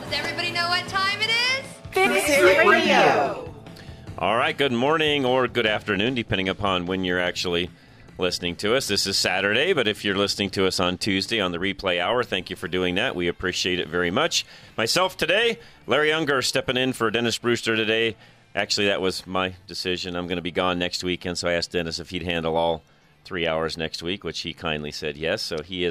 Does everybody know what time it is? Fix It Radio. All right, good morning or good afternoon, depending upon when you're actually listening to us. This is Saturday, but if you're listening to us on Tuesday on the replay hour, thank you for doing that. We appreciate it very much. Myself today, Larry Unger stepping in for Dennis Brewster today. Actually, that was my decision. I'm going to be gone next weekend, so I asked Dennis if he'd handle all 3 hours next week, which he kindly said yes. So he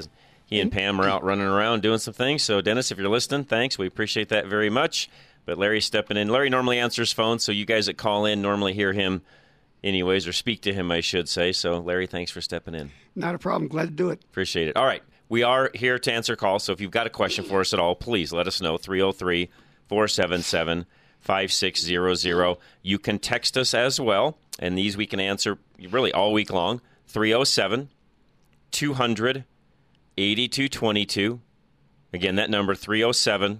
and Pam are out running around doing some things. So Dennis, if you're listening, thanks. We appreciate that very much. But Larry's stepping in. Larry normally answers phones, so you guys that call in normally hear him anyways, or speak to him, I should say. So Larry, thanks for stepping in. Not a problem. Glad to do it. Appreciate it. All right. We are here to answer calls. So if you've got a question for us at all, please let us know. 303-477-5600. You can text us as well, and these we can answer really all week long. 307-200-8222. Again, that number, 307-200-8222.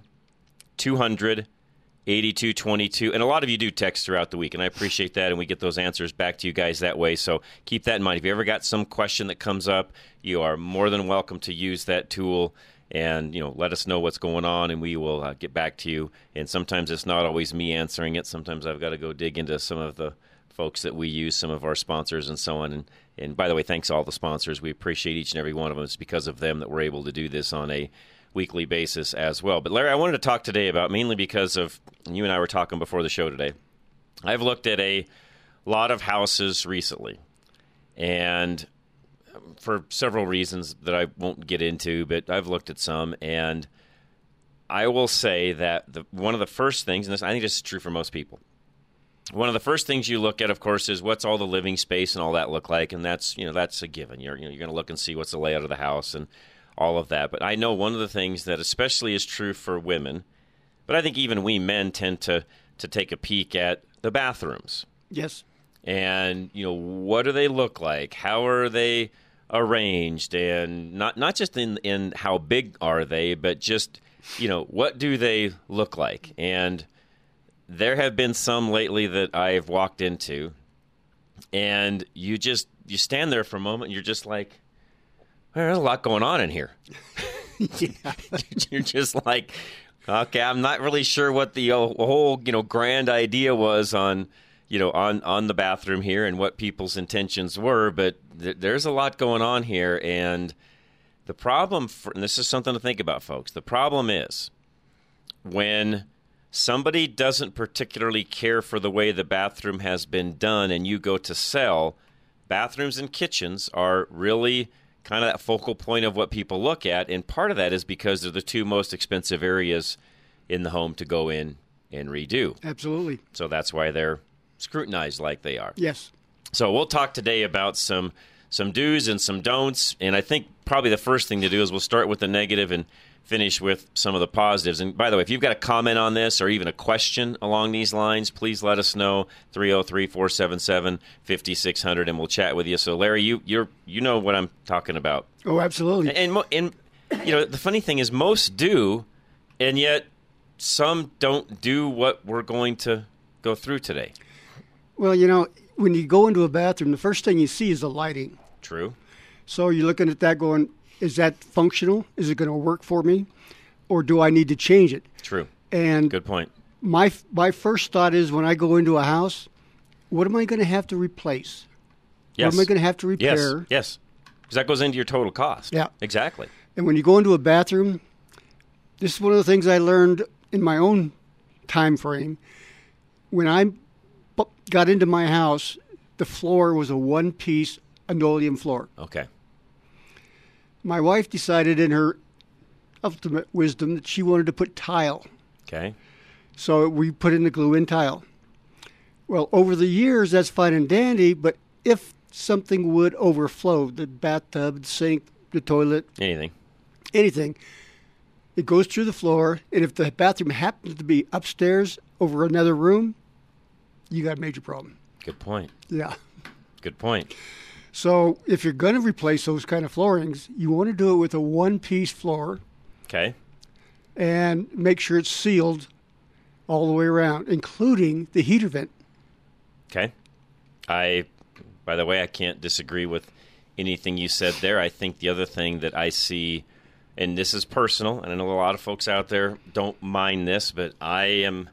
And a lot of you do text throughout the week, and I appreciate that, and we get those answers back to you guys that way. So keep that in mind. If you ever got some question that comes up, you are more than welcome to use that tool and, you know, let us know what's going on, and we will get back to you. And sometimes it's not always me answering it. Sometimes I've got to go dig into some of the folks that we use, some of our sponsors and so on. And by the way, thanks to all the sponsors. We appreciate each and every one of them. It's because of them that we're able to do this on a weekly basis as well. But Larry, I wanted to talk today about, mainly because of, and you and I were talking before the show today, I've looked at a lot of houses recently, and for several reasons that I won't get into, but I've looked at some, and I will say that one of the first things, and this, I think this is true for most people, one of the first things you look at, of course, is what's all the living space and all that look like, and that's a given. You're going to look and see what's the layout of the house and all of that. But I know one of the things that especially is true for women, but I think even we men tend to take a peek at the bathrooms. Yes. And what do they look like? How are they arranged? And not just in how big are they, but just what do they look like? And there have been some lately that I've walked into, and you stand there for a moment, and you're just like, well, there's a lot going on in here. Yeah. You're just like, okay, I'm not really sure what the whole, grand idea was on the bathroom here and what people's intentions were, but there's a lot going on here. And the problem, and this is something to think about, folks, the problem is when somebody doesn't particularly care for the way the bathroom has been done and you go to sell, bathrooms and kitchens are really kind of that focal point of what people look at. And part of that is because they're the two most expensive areas in the home to go in and redo. Absolutely. So that's why they're scrutinized like they are. Yes. So we'll talk today about some do's and some don'ts. And I think probably the first thing to do is we'll start with the negative and finish with some of the positives. And by the way, if you've got a comment on this or even a question along these lines, please let us know, 303-477-5600, and we'll chat with you. So, Larry, you know what I'm talking about. Oh, absolutely. And the funny thing is most do, and yet some don't do what we're going to go through today. Well, when you go into a bathroom, the first thing you see is the lighting. True. So you're looking at that going, is that functional? Is it going to work for me? Or do I need to change it? True. And good point. My first thought is when I go into a house, what am I going to have to replace? Yes. What am I going to have to repair? Yes. Because that goes into your total cost. Yeah. Exactly. And when you go into a bathroom, this is one of the things I learned in my own time frame. When I got into my house, the floor was a one-piece linoleum floor. Okay. My wife decided in her ultimate wisdom that she wanted to put tile. Okay. So we put in the glue-in tile. Well, over the years, that's fine and dandy, but if something would overflow, the bathtub, the sink, the toilet. Anything. It goes through the floor, and if the bathroom happens to be upstairs over another room, you got a major problem. Good point. Yeah. Good point. So if you're going to replace those kind of floorings, you want to do it with a one-piece floor. Okay. And make sure it's sealed all the way around, including the heater vent. Okay. By the way, I can't disagree with anything you said there. I think the other thing that I see, and this is personal, and I know a lot of folks out there don't mind this, but I'm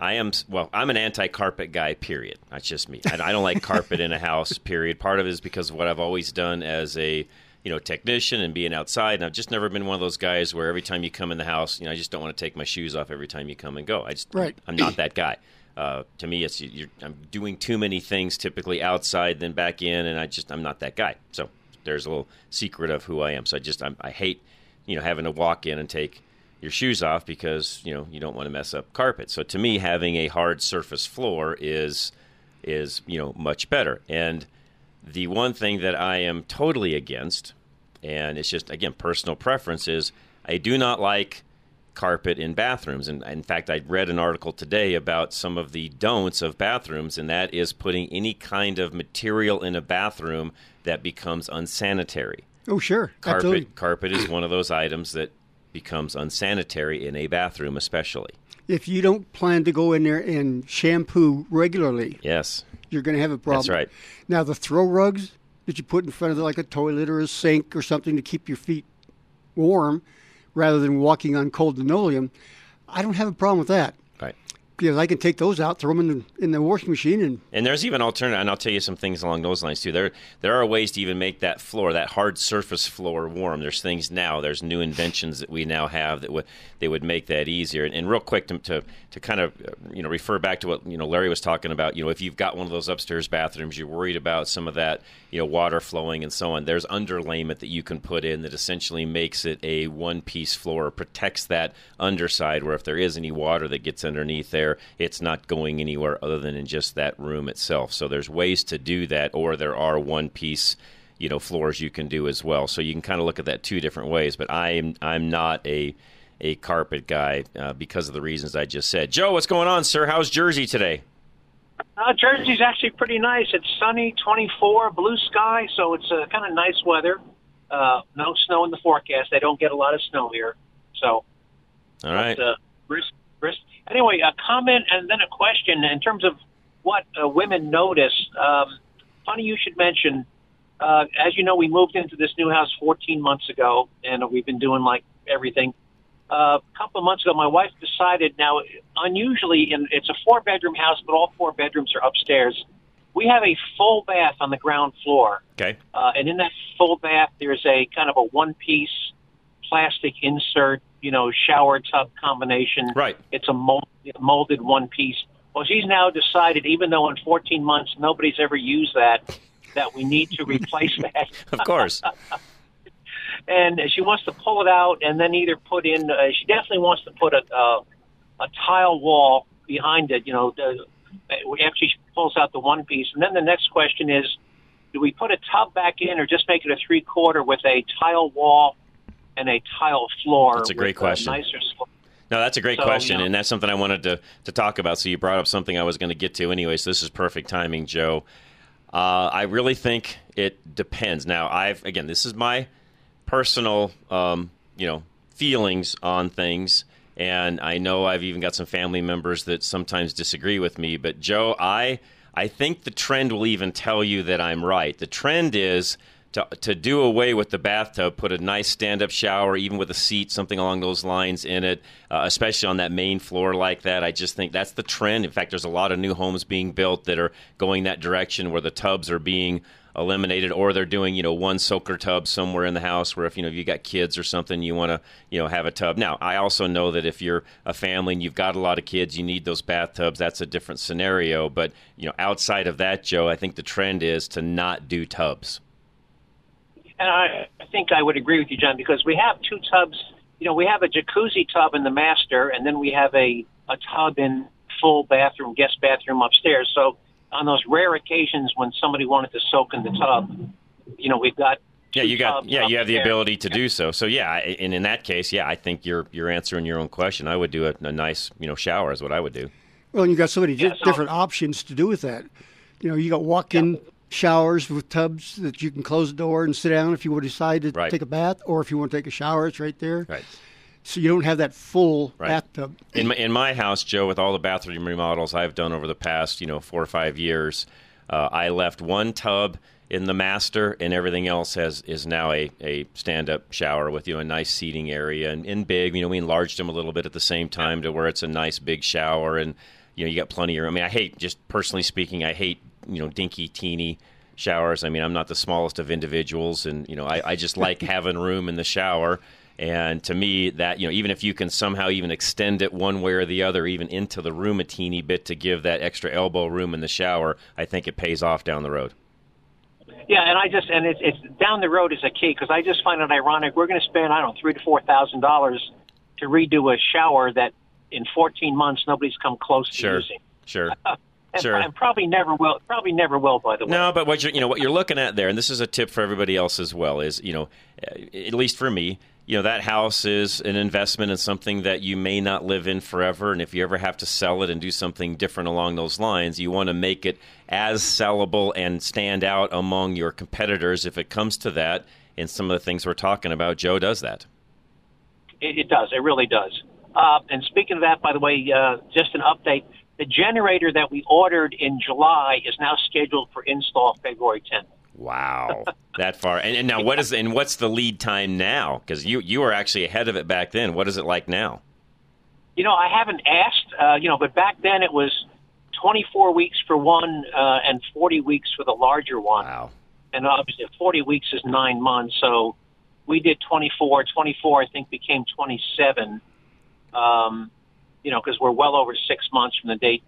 an anti-carpet guy, period. That's just me. I don't like carpet in a house, period. Part of it is because of what I've always done as a, technician and being outside. And I've just never been one of those guys where every time you come in the house, I just don't want to take my shoes off every time you come and go. Right. I'm not that guy. To me, I'm doing too many things typically outside then back in, and I'm not that guy. So there's a little secret of who I am. So I hate, having to walk in and take your shoes off because you don't want to mess up carpet. So to me, having a hard surface floor is much better. And the one thing that I am totally against, and it's just again personal preference, is I do not like carpet in bathrooms. And in fact, I read an article today about some of the don'ts of bathrooms, and that is putting any kind of material in a bathroom that becomes unsanitary. Oh, sure. Carpet is one of those items that becomes unsanitary in a bathroom, especially. If you don't plan to go in there and shampoo regularly, yes, you're going to have a problem. That's right. Now, the throw rugs that you put in front of like a toilet or a sink or something to keep your feet warm, rather than walking on cold linoleum, I don't have a problem with that. Right. Because I can take those out, throw them in the washing machine. And there's even alternative, and I'll tell you some things along those lines too. There are ways to even make that floor, that hard surface floor, warm. There's things now, there's new inventions that we now have that would make that easier. And real quick, to kind of refer back to what Larry was talking about, if you've got one of those upstairs bathrooms, you're worried about some of that water flowing and so on, there's underlayment that you can put in that essentially makes it a one-piece floor, protects that underside where if there is any water that gets underneath there, it's not going anywhere other than in just that room itself. So there's ways to do that, or there are one-piece, floors you can do as well. So you can kind of look at that two different ways. But I'm not a carpet guy because of the reasons I just said. Joe, what's going on, sir? How's Jersey today? Jersey's actually pretty nice. It's sunny, 24, blue sky, so it's kind of nice weather. No snow in the forecast. They don't get a lot of snow here. So, all right. But, anyway, a comment and then a question in terms of what women notice. Funny you should mention, as you know, we moved into this new house 14 months ago, and we've been doing, like, everything. A couple of months ago, my wife decided, now, unusually, it's a four-bedroom house, but all four bedrooms are upstairs. We have a full bath on the ground floor. Okay. And in that full bath, there's a kind of a one-piece plastic insert, shower tub combination. Right. It's a molded one piece. Well, she's now decided, even though in 14 months nobody's ever used that we need to replace that. Of course. And she wants to pull it out and then either put in, she definitely wants to put a tile wall behind it, after she pulls out the one piece. And then the next question is, do we put a tub back in or just make it a 3/4 with a tile wall and a tile floor? That's a great question. No, that's a great question, and that's something I wanted to talk about. So you brought up something I was going to get to anyway, so this is perfect timing, Joe. I really think it depends. Now, again, this is my personal, feelings on things, and I know I've even got some family members that sometimes disagree with me, but Joe, I think the trend will even tell you that I'm right. The trend is to do away with the bathtub, put a nice stand-up shower, even with a seat, something along those lines in it, especially on that main floor like that. I just think that's the trend. In fact, there's a lot of new homes being built that are going that direction where the tubs are being eliminated, or they're doing, one soaker tub somewhere in the house where if you got kids or something, you want to, have a tub. Now, I also know that if you're a family and you've got a lot of kids, you need those bathtubs. That's a different scenario. But, outside of that, Joe, I think the trend is to not do tubs. And I think I would agree with you, John, because we have two tubs. We have a jacuzzi tub in the master, and then we have a tub in full bathroom, guest bathroom upstairs. So on those rare occasions when somebody wanted to soak in the tub, we've got two tubs. Yeah, you have the ability to do so. So, yeah, and in that case, I think you're answering your own question. I would do a nice shower is what I would do. Well, and you got so many different options to do with that. You know, you got walk-in showers with tubs that you can close the door and sit down if you want to decide to take a bath, or if you want to take a shower, it's right there. Right. So you don't have that full bathtub. In my house, Joe, with all the bathroom remodels I've done over the past, 4 or 5 years, I left one tub in the master, and everything else is now a stand-up shower with, a nice seating area and big. We enlarged them a little bit at the same time to where it's a nice big shower, and you got plenty of room. I hate, just personally speaking, dinky, teeny showers. I'm not the smallest of individuals, and I just like having room in the shower. And to me, that, even if you can somehow even extend it one way or the other, even into the room a teeny bit to give that extra elbow room in the shower, I think it pays off down the road. Yeah, and it's down the road is a key, because I just find it ironic. We're going to spend, $3,000 to $4,000 to redo a shower that in 14 months nobody's come close to using. Sure. And probably never will, by the way. No, but what you're looking at there, and this is a tip for everybody else as well, is, at least for me, that house is an investment in something that you may not live in forever. And if you ever have to sell it and do something different along those lines, you want to make it as sellable and stand out among your competitors if it comes to that. And some of the things we're talking about, Joe, does that. It does. It really does. And speaking of that, by the way, just an update. The generator that we ordered in July is now scheduled for install February 10th. Wow, that far. And now what's the lead time now? Because you were actually ahead of it back then. What is it like now? I haven't asked, but back then it was 24 weeks for one and 40 weeks for the larger one. Wow. And obviously 40 weeks is 9 months. So we did 24. 24, I think, became 27. Because we're well over 6 months from the date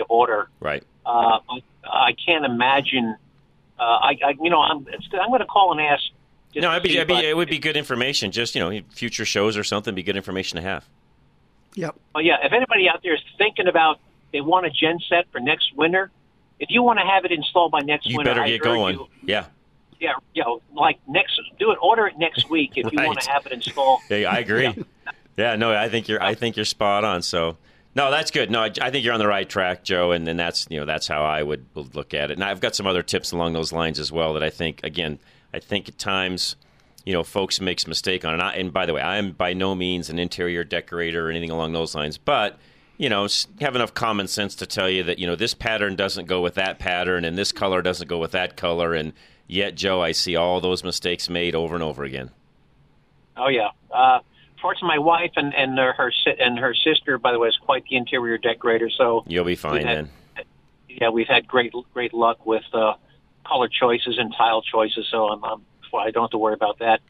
of order. Right. I can't imagine. I'm going to call and ask. No, it would be good information. Just future shows or something be good information to have. Yep. Well, yeah. If anybody out there is thinking about they want a gen set for next winter, if you want to have it installed by next winter, you better get going. Yeah. Yeah. Order it next week if you want to have it installed. Yeah, I agree. Yeah, no, I think you're spot on. So, no, that's good. No, I think you're on the right track, Joe, and then that's how I would look at it. And I've got some other tips along those lines as well that I think at times, folks makes mistake on. And by the way, I'm by no means an interior decorator or anything along those lines, but have enough common sense to tell you that this pattern doesn't go with that pattern, and this color doesn't go with that color. And yet, Joe, I see all those mistakes made over and over again. Oh yeah. Fortunately, my wife and her sister, by the way, is quite the interior decorator. So you'll be fine then. Yeah, we've had great luck with color choices and tile choices. So I don't have to worry about that.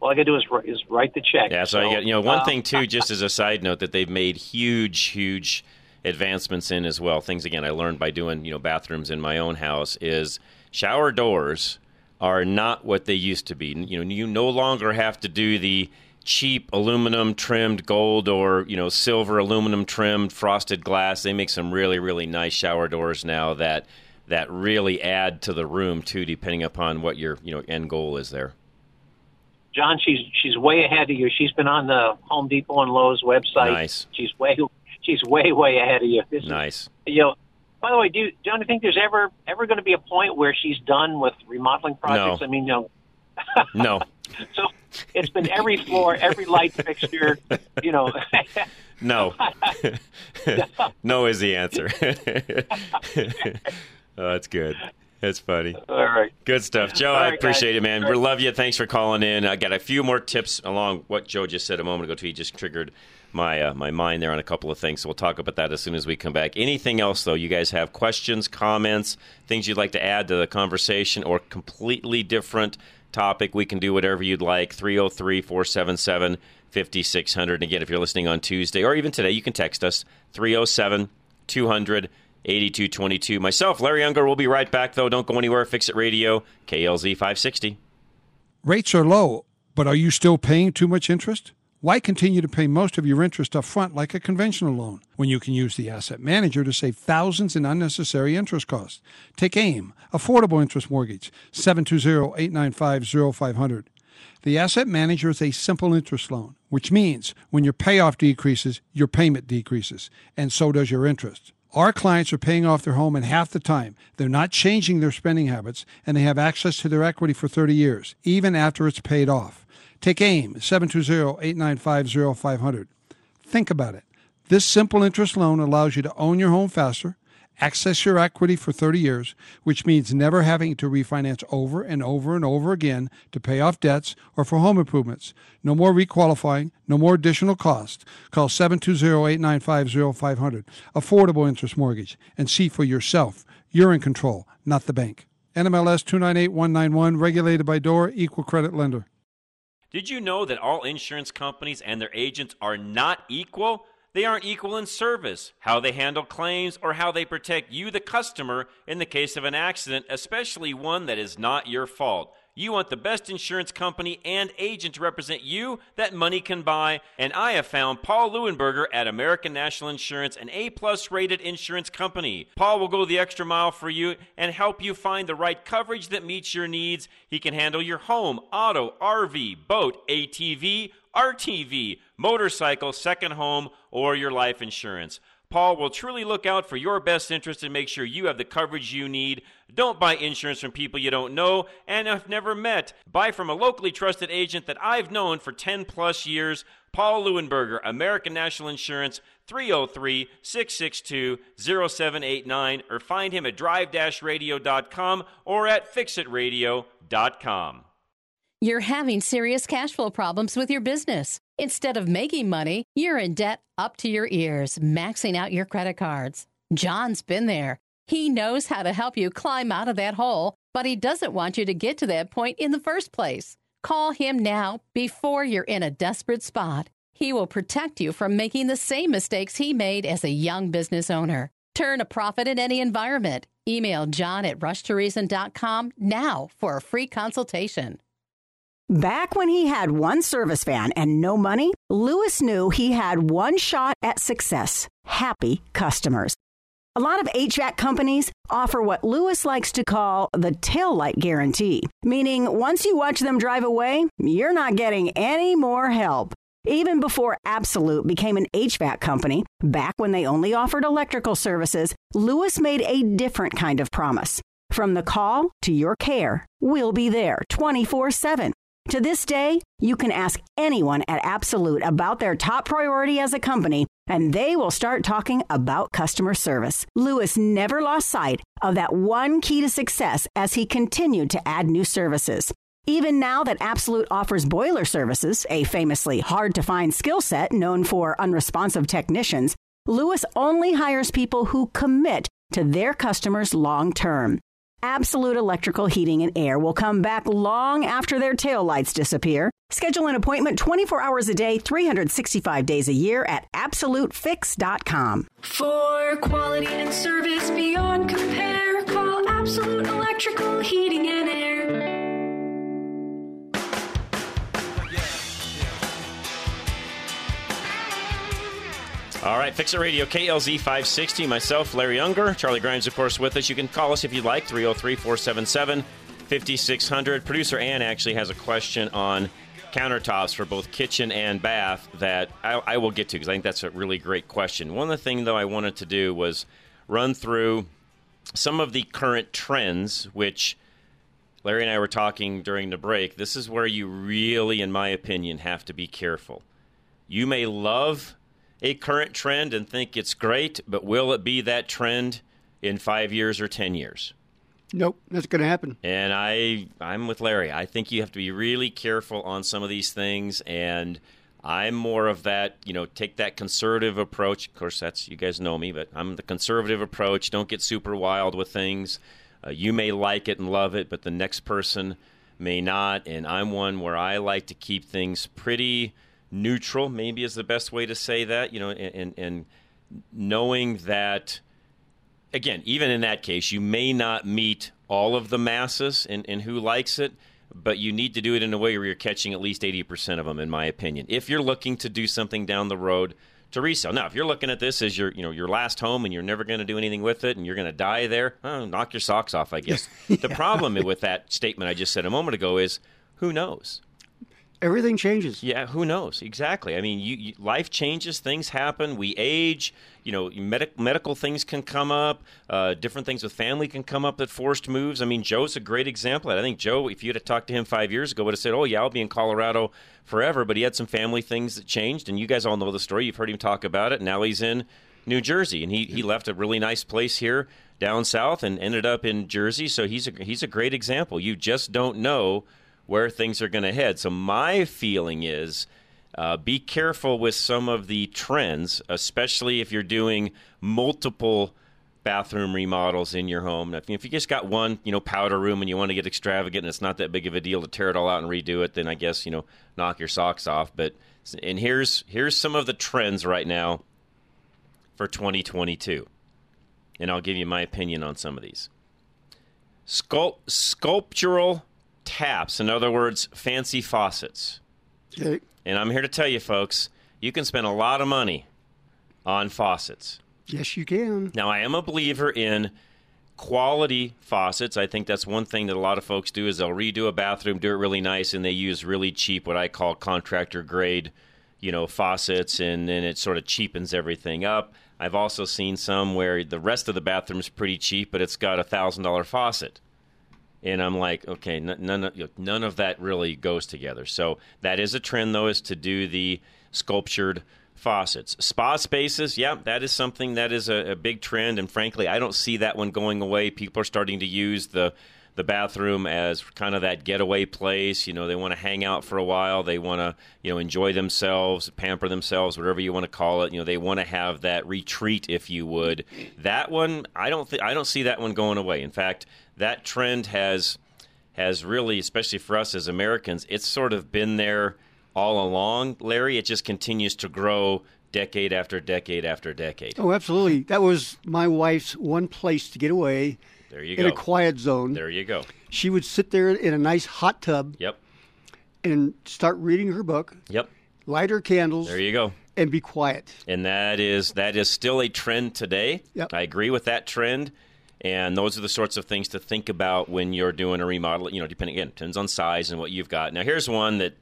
All I got to do is write the check. Yeah, so I got, one thing too, just as a side note, that they've made huge advancements in as well. Things again I learned by doing bathrooms in my own house is shower doors are not what they used to be. You no longer have to do the cheap aluminum trimmed gold or silver aluminum trimmed frosted glass. They make some really, really nice shower doors now that really add to the room too, depending upon what your end goal is there. John, she's way ahead of you. She's been on the Home Depot and Lowe's website. Nice. She's way ahead of you. Nice. By the way, John, do you think there's ever going to be a point where she's done with remodeling projects? No. No. So it's been every floor, every light fixture, No. No is the answer. Oh, that's good. That's funny. All right. Good stuff. Joe, I appreciate it, man. We love you. Thanks for calling in. I got a few more tips along what Joe just said a moment ago, too. He just triggered my mind there on a couple of things. So we'll talk about that as soon as we come back. Anything else, though? You guys have questions, comments, things you'd like to add to the conversation, or completely different topic, we can do whatever you'd like. 303-477-5600. Again, if you're listening on Tuesday or even today, you can text us 307-200-8222. Myself, Larry Unger, will be right back, though. Don't go anywhere. Fix It Radio, KLZ 560. Rates are low, but are you still paying too much interest? Why continue to pay most of your interest up front like a conventional loan when you can use the asset manager to save thousands in unnecessary interest costs? Take AIM, Affordable Interest Mortgage, 720-895-0500. The asset manager is a simple interest loan, which means when your payoff decreases, your payment decreases, and so does your interest. Our clients are paying off their home in half the time. They're not changing their spending habits, and they have access to their equity for 30 years, even after it's paid off. Take AIM, 720-895-0500. Think about it. This simple interest loan allows you to own your home faster, access your equity for 30 years, which means never having to refinance over and over and over again to pay off debts or for home improvements. No more requalifying, no more additional cost. Call 720-895-0500, Affordable Interest Mortgage, and see for yourself. You're in control, not the bank. NMLS 298191, regulated by DORA, equal credit lender. Did you know that all insurance companies and their agents are not equal? They aren't equal in service, how they handle claims, or how they protect you, the customer, in the case of an accident, especially one that is not your fault. You want the best insurance company and agent to represent you that money can buy, and I have found Paul Leuenberger at American National Insurance, an A-plus rated insurance company. Paul will go the extra mile for you and help you find the right coverage that meets your needs. He can handle your home, auto, RV, boat, ATV, RTV, motorcycle, second home, or your life insurance. Paul will truly look out for your best interest and make sure you have the coverage you need. Don't buy insurance from people you don't know and have never met. Buy from a locally trusted agent that I've known for 10 plus years. Paul Leuenberger, American National Insurance, 303-662-0789, or find him at drive-radio.com or at fixitradio.com. You're having serious cash flow problems with your business. Instead of making money, you're in debt up to your ears, maxing out your credit cards. John's been there. He knows how to help you climb out of that hole, but he doesn't want you to get to that point in the first place. Call him now before you're in a desperate spot. He will protect you from making the same mistakes he made as a young business owner. Turn a profit in any environment. Email John at rushtoreason.com now for a free consultation. Back when he had one service van and no money, Lewis knew he had one shot at success: happy customers. A lot of HVAC companies offer what Lewis likes to call the taillight guarantee, meaning once you watch them drive away, you're not getting any more help. Even before Absolute became an HVAC company, back when they only offered electrical services, Lewis made a different kind of promise. From the call to your care, we'll be there 24/7. To this day, you can ask anyone at Absolute about their top priority as a company, and they will start talking about customer service. Lewis never lost sight of that one key to success as he continued to add new services. Even now that Absolute offers boiler services, a famously hard-to-find skill set known for unresponsive technicians, Lewis only hires people who commit to their customers long-term. Absolute Electrical Heating and Air will come back long after their taillights disappear. Schedule an appointment 24 hours a day, 365 days a year at AbsoluteFix.com. For quality and service beyond compare, call Absolute Electrical Heating and Air. All right, Fix It Radio, KLZ 560. Myself, Larry Unger. Charlie Grimes, of course, with us. You can call us if you'd like, 303-477-5600. Producer Ann actually has a question on countertops for both kitchen and bath that I will get to because I think that's a really great question. One of the things, though, I wanted to do was run through some of the current trends, which Larry and I were talking during the break. This is where you really, in my opinion, have to be careful. You may love a current trend and think it's great, but will it be that trend in 5 years or 10 years? Nope, that's going to happen. And I'm with Larry. I think you have to be really careful on some of these things, and I'm more of that, you know, take that conservative approach. Of course, that's, you guys know me, but I'm the conservative approach. Don't get super wild with things. You may like it and love it, but the next person may not, and I'm one where I like to keep things pretty neutral, maybe is the best way to say that, you know, and knowing that, again, even in that case, you may not meet all of the masses and who likes it, but you need to do it in a way where you're catching at least 80% of them, in my opinion, if you're looking to do something down the road to resell. Now, if you're looking at this as your, you know, your last home and you're never going to do anything with it and you're going to die there, knock your socks off, I guess. Yeah. The problem with that statement I just said a moment ago is, who knows? Everything changes. Yeah, who knows? Exactly. I mean, you, life changes. Things happen. We age. You know, medical things can come up. Different things with family can come up that forced moves. I mean, Joe's a great example. I think Joe, if you had talked to him 5 years ago, would have said, oh, yeah, I'll be in Colorado forever. But he had some family things that changed. And you guys all know the story. You've heard him talk about it. Now he's in New Jersey. And he left a really nice place here down south and ended up in Jersey. So he's a great example. You just don't know where things are going to head. So my feeling is be careful with some of the trends, especially if you're doing multiple bathroom remodels in your home. If you just got one, you know, powder room and you want to get extravagant and it's not that big of a deal to tear it all out and redo it, then I guess, you know, knock your socks off. And here's some of the trends right now for 2022. And I'll give you my opinion on some of these. Sculptural taps, in other words, fancy faucets. Okay. And I'm here to tell you, folks, you can spend a lot of money on faucets. Yes, you can. Now, I am a believer in quality faucets. I think that's one thing that a lot of folks do is they'll redo a bathroom, do it really nice, and they use really cheap, what I call contractor-grade, you know, faucets, and then it sort of cheapens everything up. I've also seen some where the rest of the bathroom is pretty cheap, but it's got a $1,000 faucet. And I'm like, okay, none of that really goes together. So that is a trend, though, is to do the sculptured faucets. Spa spaces, yeah, that is something that is a big trend. And frankly, I don't see that one going away. People are starting to use the bathroom as kind of that getaway place. You know, they want to hang out for a while. They want to, you know, enjoy themselves, pamper themselves, whatever you want to call it. You know, they want to have that retreat, if you would. That one, I don't see that one going away. In fact, that trend has really, especially for us as Americans, it's sort of been there all along, Larry. It just continues to grow decade after decade after decade. Oh, absolutely. That was my wife's one place to get away. There you go. In a quiet zone. There you go. She would sit there in a nice hot tub. Yep. And start reading her book. Yep. Light her candles. There you go. And be quiet. And that is still a trend today. Yep. I agree with that trend. And those are the sorts of things to think about when you're doing a remodel, you know, depending, again, depends on size and what you've got. Now, here's one that,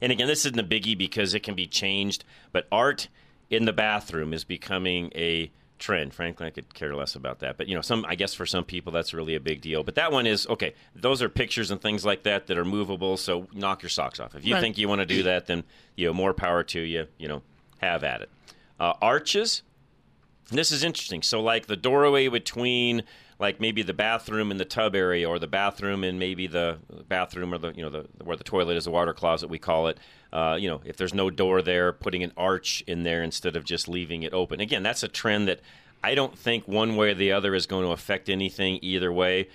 and again, this isn't a biggie because it can be changed, but art in the bathroom is becoming a trend. Frankly, I could care less about that. But, you know, I guess for some people, that's really a big deal. But that one is, okay, those are pictures and things like that that are movable, so knock your socks off. If you think you want to do that, then, you know, more power to you, you know, have at it. Arches. This is interesting. So, like the doorway between, like maybe the bathroom and the tub area, or the bathroom and maybe the bathroom, or the, you know, the where the toilet is, the water closet we call it. You know, if there's no door there, putting an arch in there instead of just leaving it open. Again, that's a trend that I don't think one way or the other is going to affect anything either way.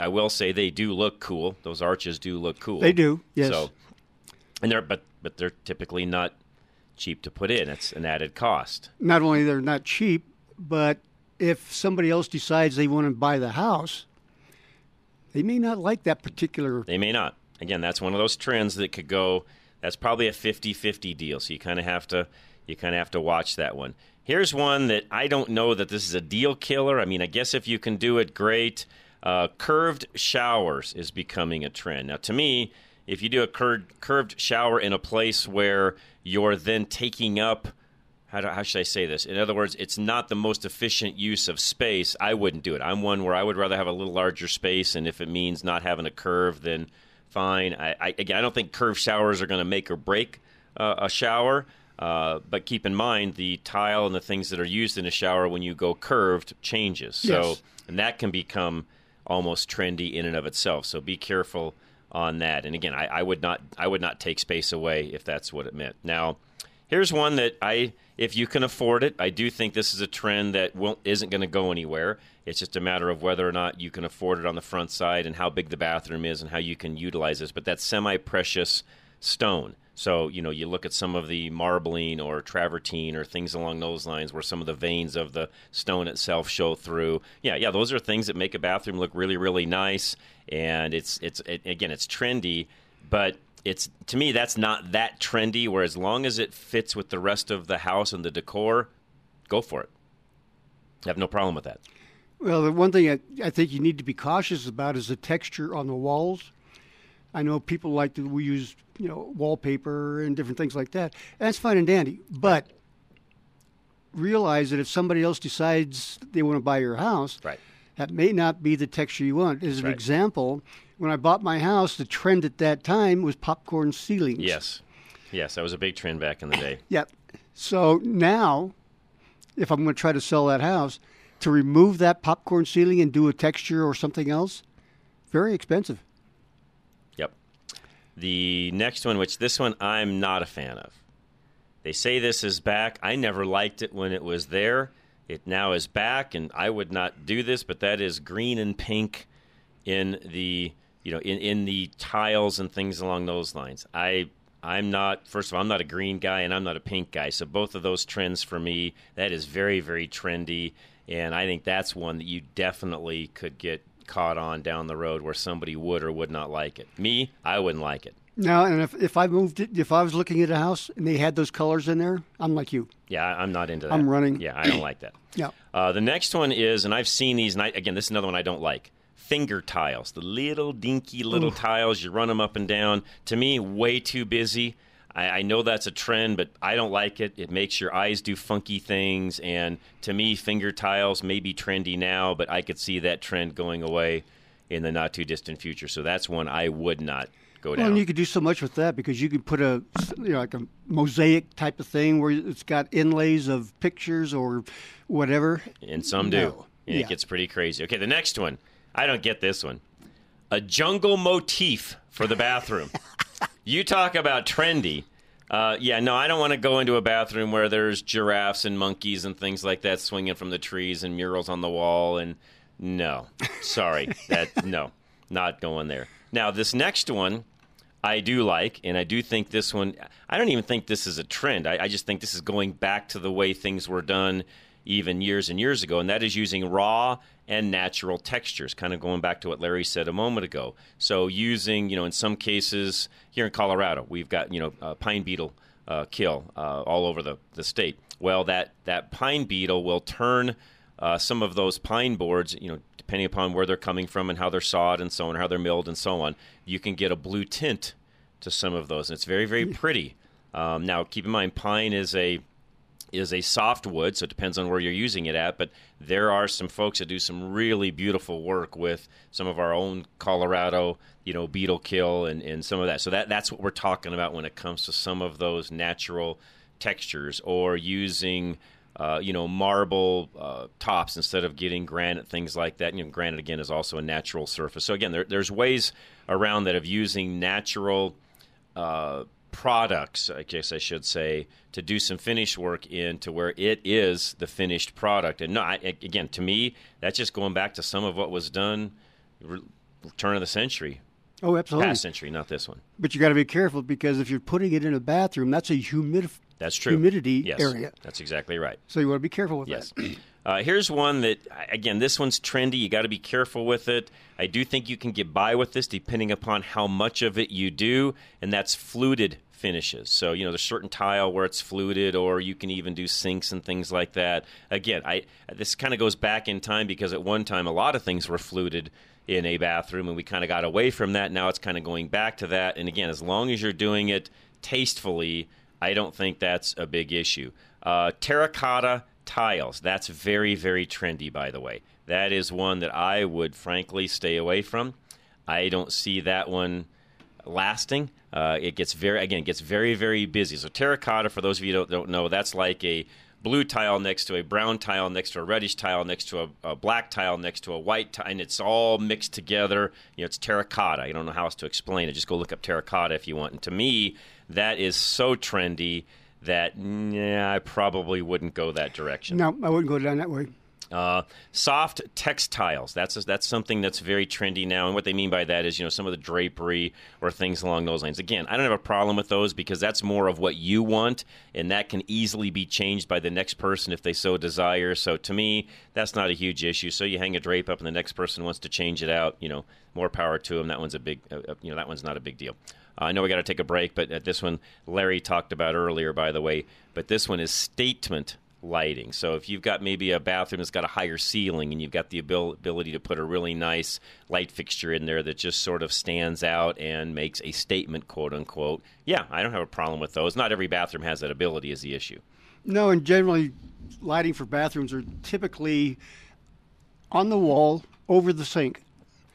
I will say, they do look cool. Those arches do look cool. They do. Yes. So, and but they're typically not cheap to put in. It's an added cost. Not only they're not cheap, but if somebody else decides they want to buy the house, they may not like that particular. They may not. Again, that's one of those trends that could go. That's probably a 50-50 deal. So you kind of have to watch that one. Here's one that I don't know that this is a deal killer. I mean, I guess if you can do it, great. Curved showers is becoming a trend. Now, to me, if you do a curved shower in a place where you're then taking up, how should I say this? In other words, it's not the most efficient use of space. I wouldn't do it. I'm one where I would rather have a little larger space, and if it means not having a curve, then fine. I don't think curved showers are going to make or break a shower, but keep in mind the tile and the things that are used in a shower when you go curved changes. Yes. So, and that can become almost trendy in and of itself. So be careful on that. And again, I would not take space away if that's what it meant. Now, here's one that if you can afford it, I do think this is a trend that isn't going to go anywhere. It's just a matter of whether or not you can afford it on the front side and how big the bathroom is and how you can utilize this. But that's semi-precious stone. So, you know, you look at some of the marbling or travertine or things along those lines where some of the veins of the stone itself show through. Yeah, those are things that make a bathroom look really, really nice. And it's trendy, but it's, to me, that's not that trendy, where as long as it fits with the rest of the house and the decor, go for it. I have no problem with that. Well, the one thing I think you need to be cautious about is the texture on the walls. I know people like to use, you know, wallpaper and different things like that. And that's fine and dandy, but realize that if somebody else decides they want to buy your house, that may not be the texture you want. As an example, when I bought my house, the trend at that time was popcorn ceilings. Yes, that was a big trend back in the day. So now, if I'm going to try to sell that house, to remove that popcorn ceiling and do a texture or something else, very expensive. The next one, which this one I'm not a fan of. They say this is back. I never liked it when it was there. It now is back, and I would not do this, but that is green and pink in the, you know, in the tiles and things along those lines. I'm not, first of all, I'm not a green guy, and I'm not a pink guy. So both of those trends for me, that is very, very trendy, and I think that's one that you definitely could get caught on down the road where somebody would or would not like it. Me, I wouldn't like it. No, and if I moved it, if I was looking at a house and they had those colors in there, I'm like you. Yeah, I'm not into that. I'm running. Yeah, I don't like that. The next one is, and I've seen these, and again, this is another one I don't like. Finger tiles, the little dinky little tiles. You run them up and down. To me, way too busy. I know that's a trend, but I don't like it. It makes your eyes do funky things. And to me, finger tiles may be trendy now, but I could see that trend going away in the not-too-distant future. So that's one I would not go down. Well, and you could do so much with that because you could put a, you know, like a mosaic type of thing where it's got inlays of pictures or whatever. And some do. And it gets pretty crazy. Okay, the next one. I don't get this one. A jungle motif for the bathroom. You talk about trendy. I don't want to go into a bathroom where there's giraffes and monkeys and things like that swinging from the trees and murals on the wall. And no, sorry, not going there. Now, this next one I do like, and I do think this one, I don't even think this is a trend. I just think this is going back to the way things were done even years and years ago, and that is using raw and natural textures, kind of going back to what Larry said a moment ago. So using, in some cases, here in Colorado, we've got, pine beetle kill all over the state. Well, that pine beetle will turn some of those pine boards, depending upon where they're coming from and how they're sawed and so on, how they're milled and so on, you can get a blue tint to some of those, and it's very, very pretty. Now, keep in mind, pine is a soft wood, so it depends on where you're using it at, but there are some folks that do some really beautiful work with some of our own Colorado, beetle kill and some of that. So that's what we're talking about when it comes to some of those natural textures or using, marble tops instead of getting granite, things like that. Granite, again, is also a natural surface. So, again, there's ways around that of using natural products, I guess I should say, to do some finish work in to where it is the finished product. And again, to me, that's just going back to some of what was done turn of the century. Oh, absolutely. Past century, not this one. But you got to be careful because if you're putting it in a bathroom, that's a humidity area. That's exactly right. So you want to be careful with that. Here's one that, again, this one's trendy. You got to be careful with it. I do think you can get by with this depending upon how much of it you do, and that's fluted finishes. So, there's certain tile where it's fluted, or you can even do sinks and things like that. Again, this kind of goes back in time because at one time a lot of things were fluted in a bathroom, and we kind of got away from that. Now it's kind of going back to that. And, again, as long as you're doing it tastefully, I don't think that's a big issue. Terracotta tiles. That's very, very trendy, by the way. That is one that I would frankly stay away from. I don't see that one lasting. It gets very, very busy. So terracotta, for those of you who don't know, that's like a blue tile next to a brown tile next to a reddish tile next to a black tile next to a white tile, and it's all mixed together. It's terracotta. I don't know how else to explain it. Just go look up terracotta if you want. And to me, that is so trendy that I probably wouldn't go that direction. No, I wouldn't go down that way. Soft textiles. That's something that's very trendy now. And what they mean by that is, some of the drapery or things along those lines. Again, I don't have a problem with those because that's more of what you want, and that can easily be changed by the next person if they so desire. So to me, that's not a huge issue. So you hang a drape up and the next person wants to change it out, more power to them. That one's that one's not a big deal. I know we got to take a break, but this one Larry talked about earlier, by the way, but this one is statement lighting. So if you've got maybe a bathroom that's got a higher ceiling and you've got the ability to put a really nice light fixture in there that just sort of stands out and makes a statement, quote unquote, yeah, I don't have a problem with those. Not every bathroom has that ability is the issue. No, and generally lighting for bathrooms are typically on the wall over the sink.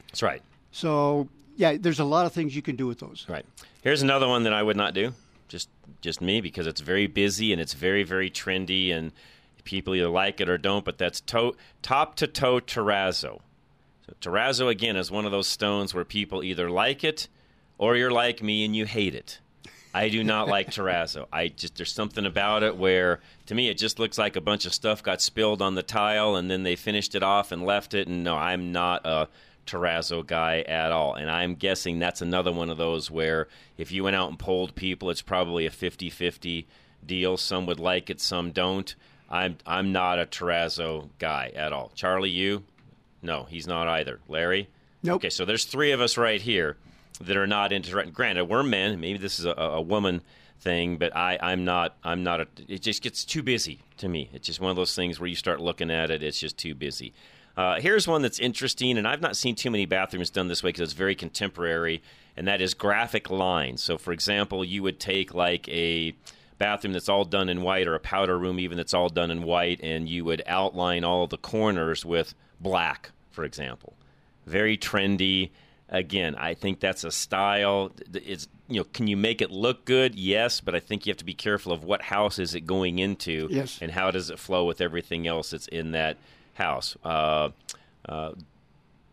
That's right. So, yeah, there's a lot of things you can do with those. Right. Here's another one that I would not do. Just me, because it's very busy and it's very, very trendy, and people either like it or don't, but that's top-to-toe terrazzo. So terrazzo, again, is one of those stones where people either like it or you're like me and you hate it. I do not like terrazzo. There's something about it where, to me, it just looks like a bunch of stuff got spilled on the tile and then they finished it off and left it, and no, I'm not a terrazzo guy at all. And I'm guessing that's another one of those where if you went out and polled people, it's probably a 50-50 deal. Some would like it, some don't. I'm not a terrazzo guy at all. Charlie, you? No, he's not either. Larry? Nope. Okay, so there's three of us right here that are not into. Granted, we're men. Maybe this is a woman thing, but I'm not. It just gets too busy to me. It's just one of those things where you start looking at it, it's just too busy. Here's one that's interesting, and I've not seen too many bathrooms done this way because it's very contemporary, and that is graphic lines. So, for example, you would take like a bathroom that's all done in white, or a powder room even that's all done in white, and you would outline all the corners with black, for example. Very trendy. Again, I think that's a style. It's, you know, can you make it look good? Yes, but I think you have to be careful of what house is it going into, yes, and how does it flow with everything else that's in that house.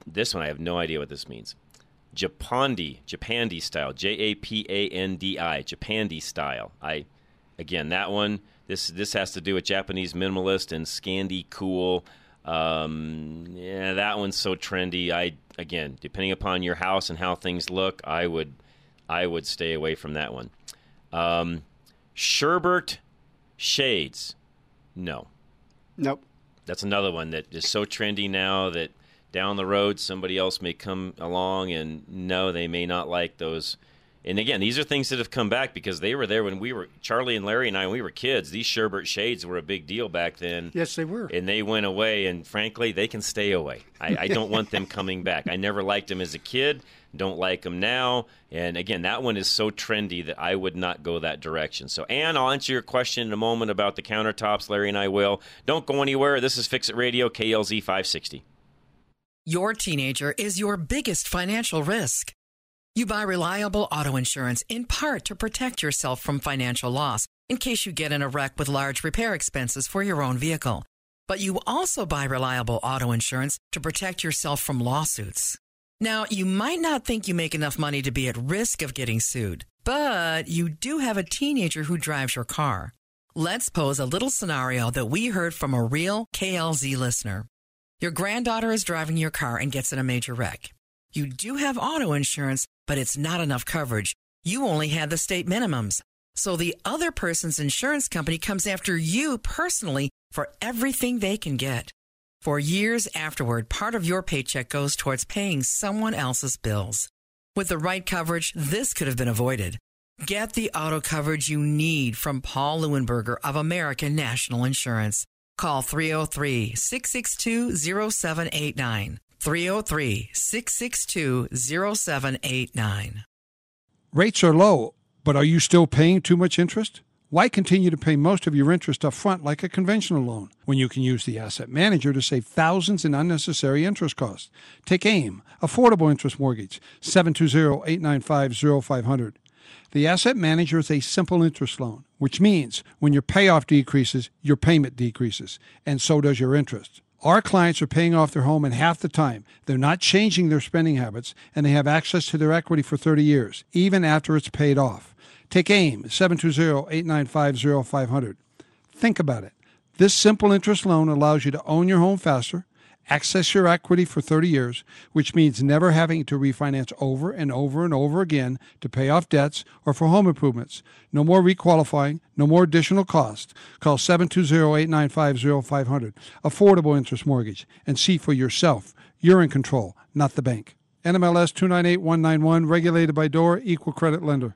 This one, I have no idea what this means. Japandi style, Japandi, Japandi style. Again, that one, this has to do with Japanese minimalist and Scandi cool. Yeah, that one's so trendy. Again, depending upon your house and how things look, I would stay away from that one. Sherbert shades. No. Nope. That's another one that is so trendy now that down the road somebody else may come along and no, they may not like those. And again, these are things that have come back because they were there when we were, Charlie and Larry and I, when we were kids. These sherbet shades were a big deal back then. Yes, they were. And they went away, and frankly, they can stay away. I don't want them coming back. I never liked them as a kid, don't like them now. And again, that one is so trendy that I would not go that direction. So, Ann, I'll answer your question in a moment about the countertops. Larry and I will. Don't go anywhere. This is Fix It Radio, KLZ 560. Your teenager is your biggest financial risk. You buy reliable auto insurance in part to protect yourself from financial loss in case you get in a wreck with large repair expenses for your own vehicle. But you also buy reliable auto insurance to protect yourself from lawsuits. Now, you might not think you make enough money to be at risk of getting sued, but you do have a teenager who drives your car. Let's pose a little scenario that we heard from a real KLZ listener. Your granddaughter is driving your car and gets in a major wreck. You do have auto insurance, but it's not enough coverage. You only had the state minimums. So the other person's insurance company comes after you personally for everything they can get. For years afterward, part of your paycheck goes towards paying someone else's bills. With the right coverage, this could have been avoided. Get the auto coverage you need from Paul Leuenberger of American National Insurance. Call 303-662-0789. 303-662-0789. Rates are low, but are you still paying too much interest? Why continue to pay most of your interest up front like a conventional loan when you can use the asset manager to save thousands in unnecessary interest costs? Take AIM, Affordable Interest Mortgage, 720-895-0500. The asset manager is a simple interest loan, which means when your payoff decreases, your payment decreases, and so does your interest. Our clients are paying off their home in half the time. They're not changing their spending habits, and they have access to their equity for 30 years, even after it's paid off. Take AIM, 720-895-0500. Think about it. This simple interest loan allows you to own your home faster, access your equity for 30 years, which means never having to refinance over and over and over again to pay off debts or for home improvements. No more requalifying, no more additional cost. Call 720-895-0500, Affordable Interest Mortgage, and see for yourself. You're in control, not the bank. NMLS 298191, regulated by DORA, Equal Credit Lender.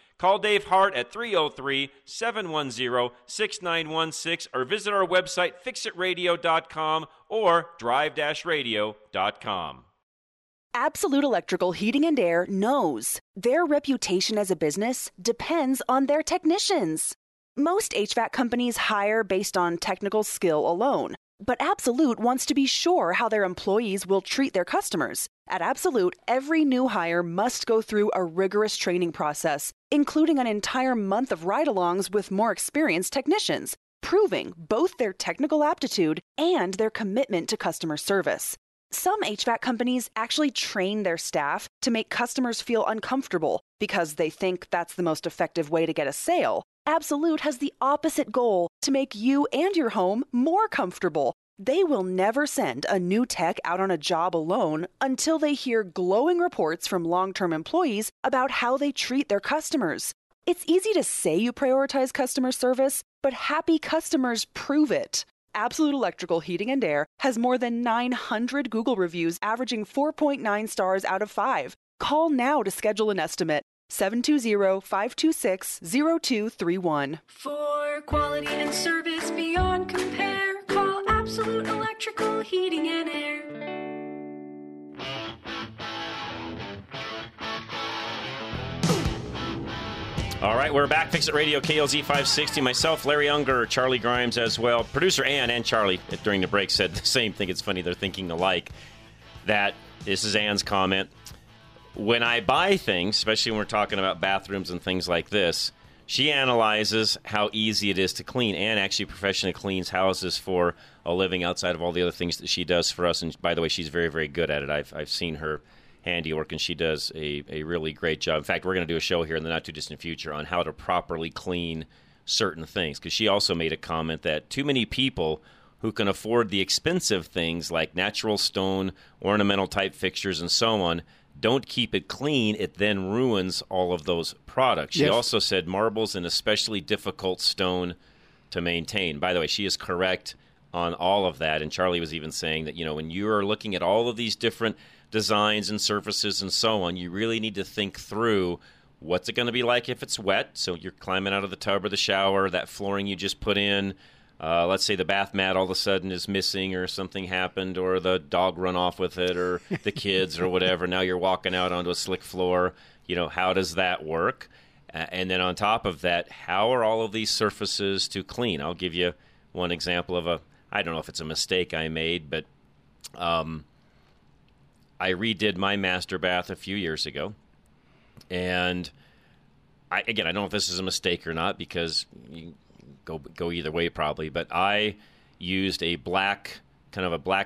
Call Dave Hart at 303-710-6916 or visit our website, fixitradio.com or drive-radio.com. Absolute Electrical Heating and Air knows their reputation as a business depends on their technicians. Most HVAC companies hire based on technical skill alone, but Absolute wants to be sure how their employees will treat their customers. At Absolute, every new hire must go through a rigorous training process, including an entire month of ride-alongs with more experienced technicians, proving both their technical aptitude and their commitment to customer service. Some HVAC companies actually train their staff to make customers feel uncomfortable because they think that's the most effective way to get a sale. Absolute has the opposite goal, to make you and your home more comfortable. They will never send a new tech out on a job alone until they hear glowing reports from long-term employees about how they treat their customers. It's easy to say you prioritize customer service, but happy customers prove it. Absolute Electrical Heating and Air has more than 900 Google reviews averaging 4.9 stars out of 5. Call now to schedule an estimate. 720-526-0231. For quality and service beyond compare, call Absolute Electrical Heating and Air. All right, we're back. Fix It Radio, KLZ 560. Myself, Larry Unger, Charlie Grimes as well. Producer Ann and Charlie during the break said the same thing. It's funny, they're thinking alike. That, this is Ann's comment. When I buy things, especially when we're talking about bathrooms and things like this, she analyzes how easy it is to clean and actually professionally cleans houses for a living outside of all the other things that she does for us. And by the way, she's very, very good at it. I've seen her handiwork, and she does a really great job. In fact, we're going to do a show here in the not-too-distant future on how to properly clean certain things, because she also made a comment that too many people who can afford the expensive things like natural stone, ornamental-type fixtures, and so on, don't keep it clean, it then ruins all of those products. She also said marble's an especially difficult stone to maintain. By the way, she is correct on all of that, and Charlie was even saying that, you know, when you are looking at all of these different designs and surfaces and so on, you really need to think through what's it going to be like if it's wet, so you're climbing out of the tub or the shower, that flooring you just put in. Let's say the bath mat all of a sudden is missing or something happened or the dog run off with it or the kids or whatever. Now you're walking out onto a slick floor. You know, how does that work? And then on top of that, how are all of these surfaces to clean? I'll give you one example of a – I don't know if it's a mistake I made, but I redid my master bath a few years ago. And, I don't know if this is a mistake or not because – Go either way probably, but I used a black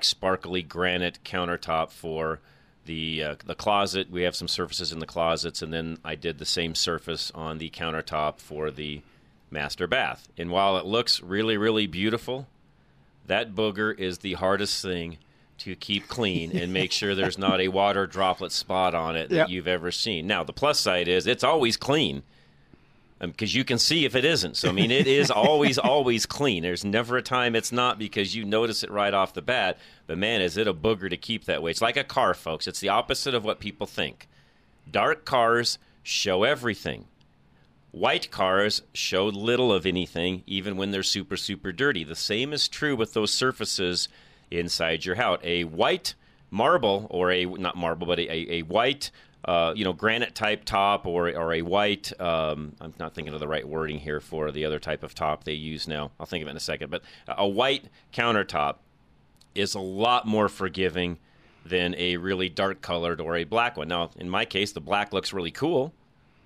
sparkly granite countertop for the closet. We have some surfaces in the closets, and then I did the same surface on the countertop for the master bath. And while it looks really, really beautiful, that booger is the hardest thing to keep clean and make sure there's not a water droplet spot on it that you've ever seen. Now, the plus side is it's always clean. Because you can see if it isn't. So, I mean, it is always, always clean. There's never a time it's not because you notice it right off the bat. But, man, is it a booger to keep that way. It's like a car, folks. It's the opposite of what people think. Dark cars show everything. White cars show little of anything, even when they're super, super dirty. The same is true with those surfaces inside your house. A white marble or a white granite type top or a white, I'm not thinking of the right wording here for the other type of top they use now. I'll think of it in a second. But a white countertop is a lot more forgiving than a really dark colored or a black one. Now, in my case, the black looks really cool,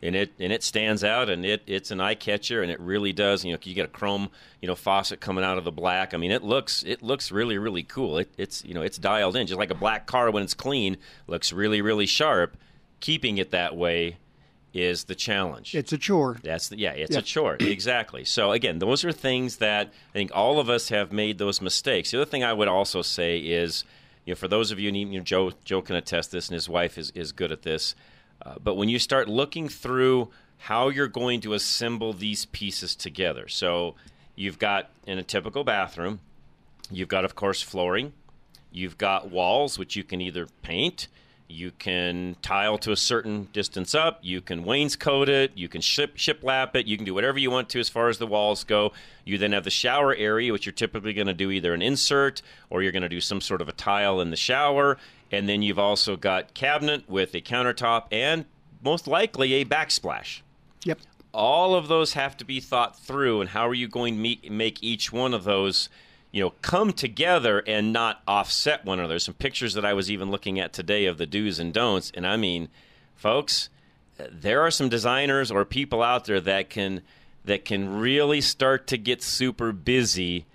and it stands out, and it's an eye catcher, and it really does. You know, you get a chrome, faucet coming out of the black. I mean, it looks really, really cool. It's dialed in, just like a black car when it's clean looks really, really sharp. Keeping it that way is the challenge. It's a chore. It's a chore. Exactly. So again, those are things that I think all of us have made those mistakes. The other thing I would also say is, for those of you, Joe can attest this, and his wife is good at this. But when you start looking through how you're going to assemble these pieces together, so you've got, in a typical bathroom, you've got, of course, flooring. You've got walls, which you can either paint, you can tile to a certain distance up, you can wainscot it, you can shiplap it, you can do whatever you want to as far as the walls go. You then have the shower area, which you're typically going to do either an insert or you're going to do some sort of a tile in the shower. And then you've also got cabinet with a countertop and most likely a backsplash. Yep. All of those have to be thought through, and how are you going to make each one of those come together and not offset one another. Some pictures that I was even looking at today of the do's and don'ts. And I mean, folks, there are some designers or people out there that can really start to get super busy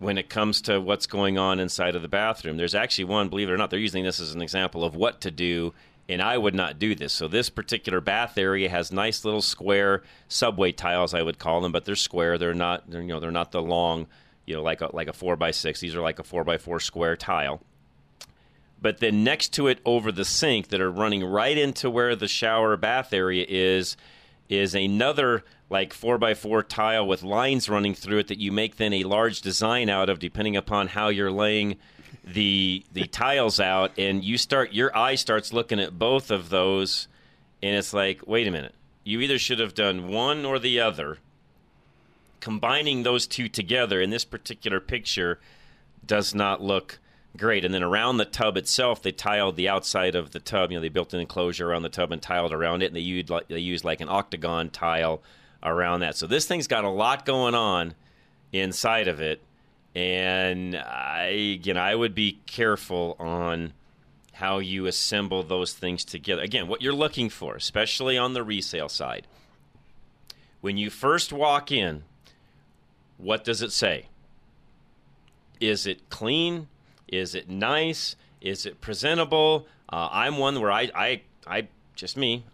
when it comes to what's going on inside of the bathroom. There's actually one, believe it or not, they're using this as an example of what to do, and I would not do this. So this particular bath area has nice little square subway tiles, I would call them, but they're square. They're not the long, like a 4x6. These are like a 4x4 square tile. But then next to it over the sink that are running right into where the shower bath area is another like 4x4 tile with lines running through it that you make then a large design out of, depending upon how you're laying the tiles out. And your eye starts looking at both of those, and it's like, wait a minute. You either should have done one or the other. Combining those two together in this particular picture does not look great. And then around the tub itself, they tiled the outside of the tub. They built an enclosure around the tub and tiled around it, and they used like an octagon tile around that. So this thing's got a lot going on inside of it, and I would be careful on how you assemble those things together. Again, what you're looking for, especially on the resale side, when you first walk in, what does it say? Is it clean? Is it nice? Is it presentable? I'm one where I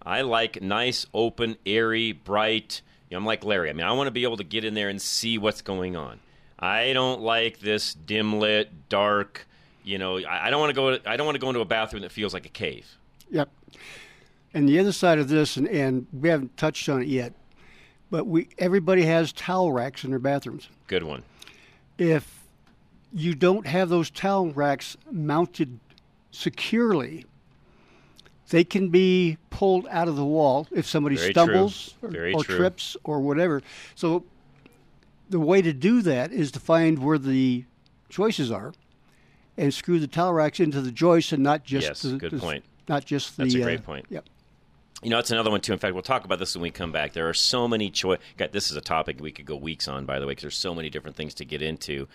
like nice, open, airy, bright. I'm like Larry. I want to be able to get in there and see what's going on. I don't like this dim lit, dark. I don't want to go into a bathroom that feels like a cave. Yep. And the other side of this, and we haven't touched on it yet, but everybody has towel racks in their bathrooms. Good one. If you don't have those towel racks mounted securely, they can be pulled out of the wall if somebody stumbles or trips or whatever. So the way to do that is to find where the choices are and screw the towel racks into the joists and not just point. Not just the. That's a great point. Yep. It's another one, too. In fact, we'll talk about this when we come back. There are so many choices. This is a topic we could go weeks on, by the way, because there's so many different things to get into.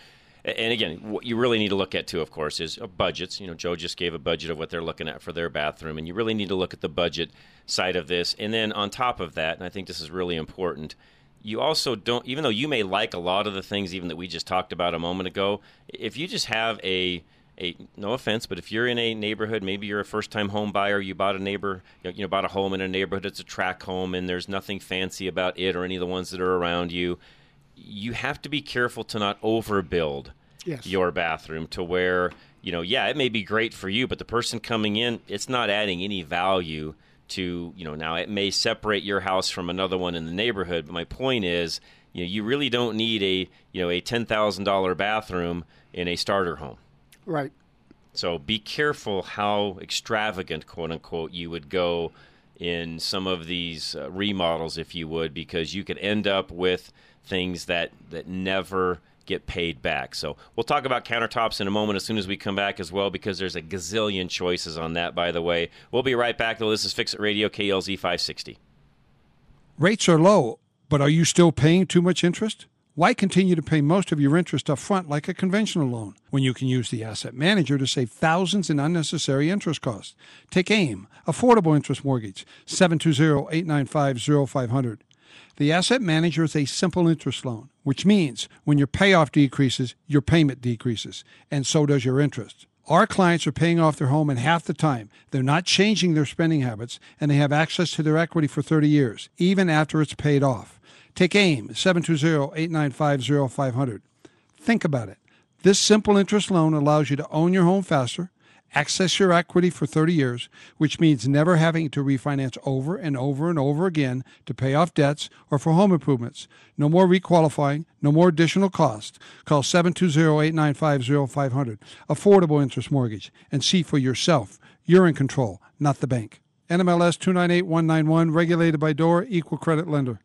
And, again, what you really need to look at, too, of course, is budgets. Joe just gave a budget of what they're looking at for their bathroom, and you really need to look at the budget side of this. And then on top of that, and I think this is really important, you also don't – even though you may like a lot of the things even that we just talked about a moment ago, if you just have no offense, but if you're in a neighborhood, maybe you're a first-time home buyer, you bought a home in a neighborhood, it's a tract home, and there's nothing fancy about it or any of the ones that are around you, you have to be careful to not overbuild your bathroom to where, it may be great for you, but the person coming in, it's not adding any value to, now it may separate your house from another one in the neighborhood, but my point is, you really don't need a $10,000 bathroom in a starter home. Right. So be careful how extravagant, quote unquote, you would go in some of these remodels, if you would, because you could end up with things that never get paid back. So we'll talk about countertops in a moment as soon as we come back as well, because there's a gazillion choices on that, by the way. We'll be right back, though. This is Fix It Radio, KLZ 560. Rates are low, but are you still paying too much interest? Why continue to pay most of your interest up front like a conventional loan when you can use the asset manager to save thousands in unnecessary interest costs? Take AIM, Affordable Interest Mortgage, 720-895-0500. The asset manager is a simple interest loan, which means when your payoff decreases, your payment decreases, and so does your interest. Our clients are paying off their home in half the time. They're not changing their spending habits, and they have access to their equity for 30 years, even after it's paid off. Take AIM, 720-895-0500. Think about it. This simple interest loan allows you to own your home faster, access your equity for 30 years, which means never having to refinance over and over and over again to pay off debts or for home improvements. No more requalifying, no more additional cost. Call 720-895-0500. Affordable Interest Mortgage, and see for yourself. You're in control, not the bank. NMLS 298191, regulated by DORA, Equal Credit Lender.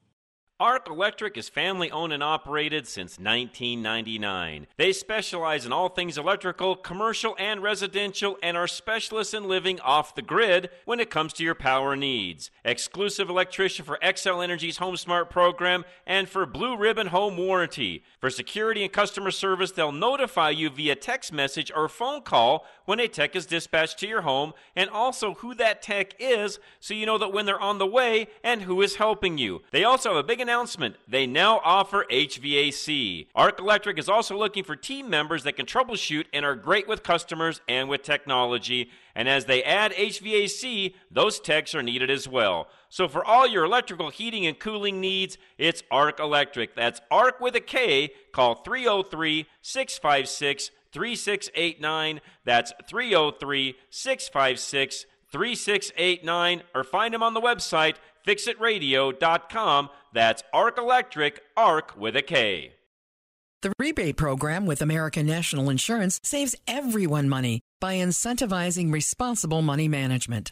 Arc Electric is family-owned and operated since 1999. They specialize in all things electrical, commercial, and residential, and are specialists in living off the grid when it comes to your power needs. Exclusive electrician for XL Energy's HomeSmart program and for Blue Ribbon Home Warranty. For security and customer service, they'll notify you via text message or phone call when a tech is dispatched to your home, and also who that tech is, so you know that when they're on the way and who is helping you. They also have a big announcement. They now offer HVAC. Arc Electric is also looking for team members that can troubleshoot and are great with customers and with technology. And as they add HVAC, those techs are needed as well. So for all your electrical heating and cooling needs, it's Arc Electric. That's Arc with a K. Call 303-656-3689. That's 303-656-3689. Or find them on the website, fixitradio.com. That's Arc Electric, Arc with a K. The rebate program with American National Insurance saves everyone money by incentivizing responsible money management.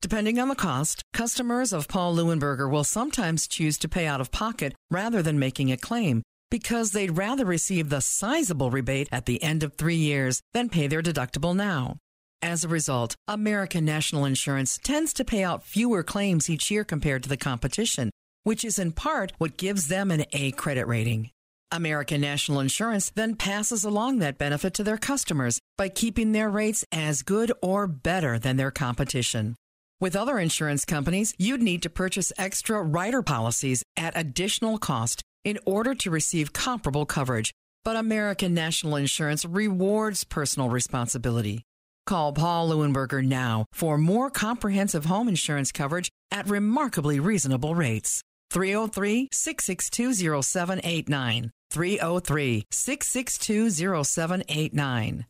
Depending on the cost, customers of Paul Leuenberger will sometimes choose to pay out of pocket rather than making a claim, because they'd rather receive the sizable rebate at the end of 3 years than pay their deductible now. As a result, American National Insurance tends to pay out fewer claims each year compared to the competition, which is in part what gives them an A credit rating. American National Insurance then passes along that benefit to their customers by keeping their rates as good or better than their competition. With other insurance companies, you'd need to purchase extra rider policies at additional cost in order to receive comparable coverage, but American National Insurance rewards personal responsibility. Call Paul Leuenberger now for more comprehensive home insurance coverage at remarkably reasonable rates. 303-662-0789. 303-662-0789.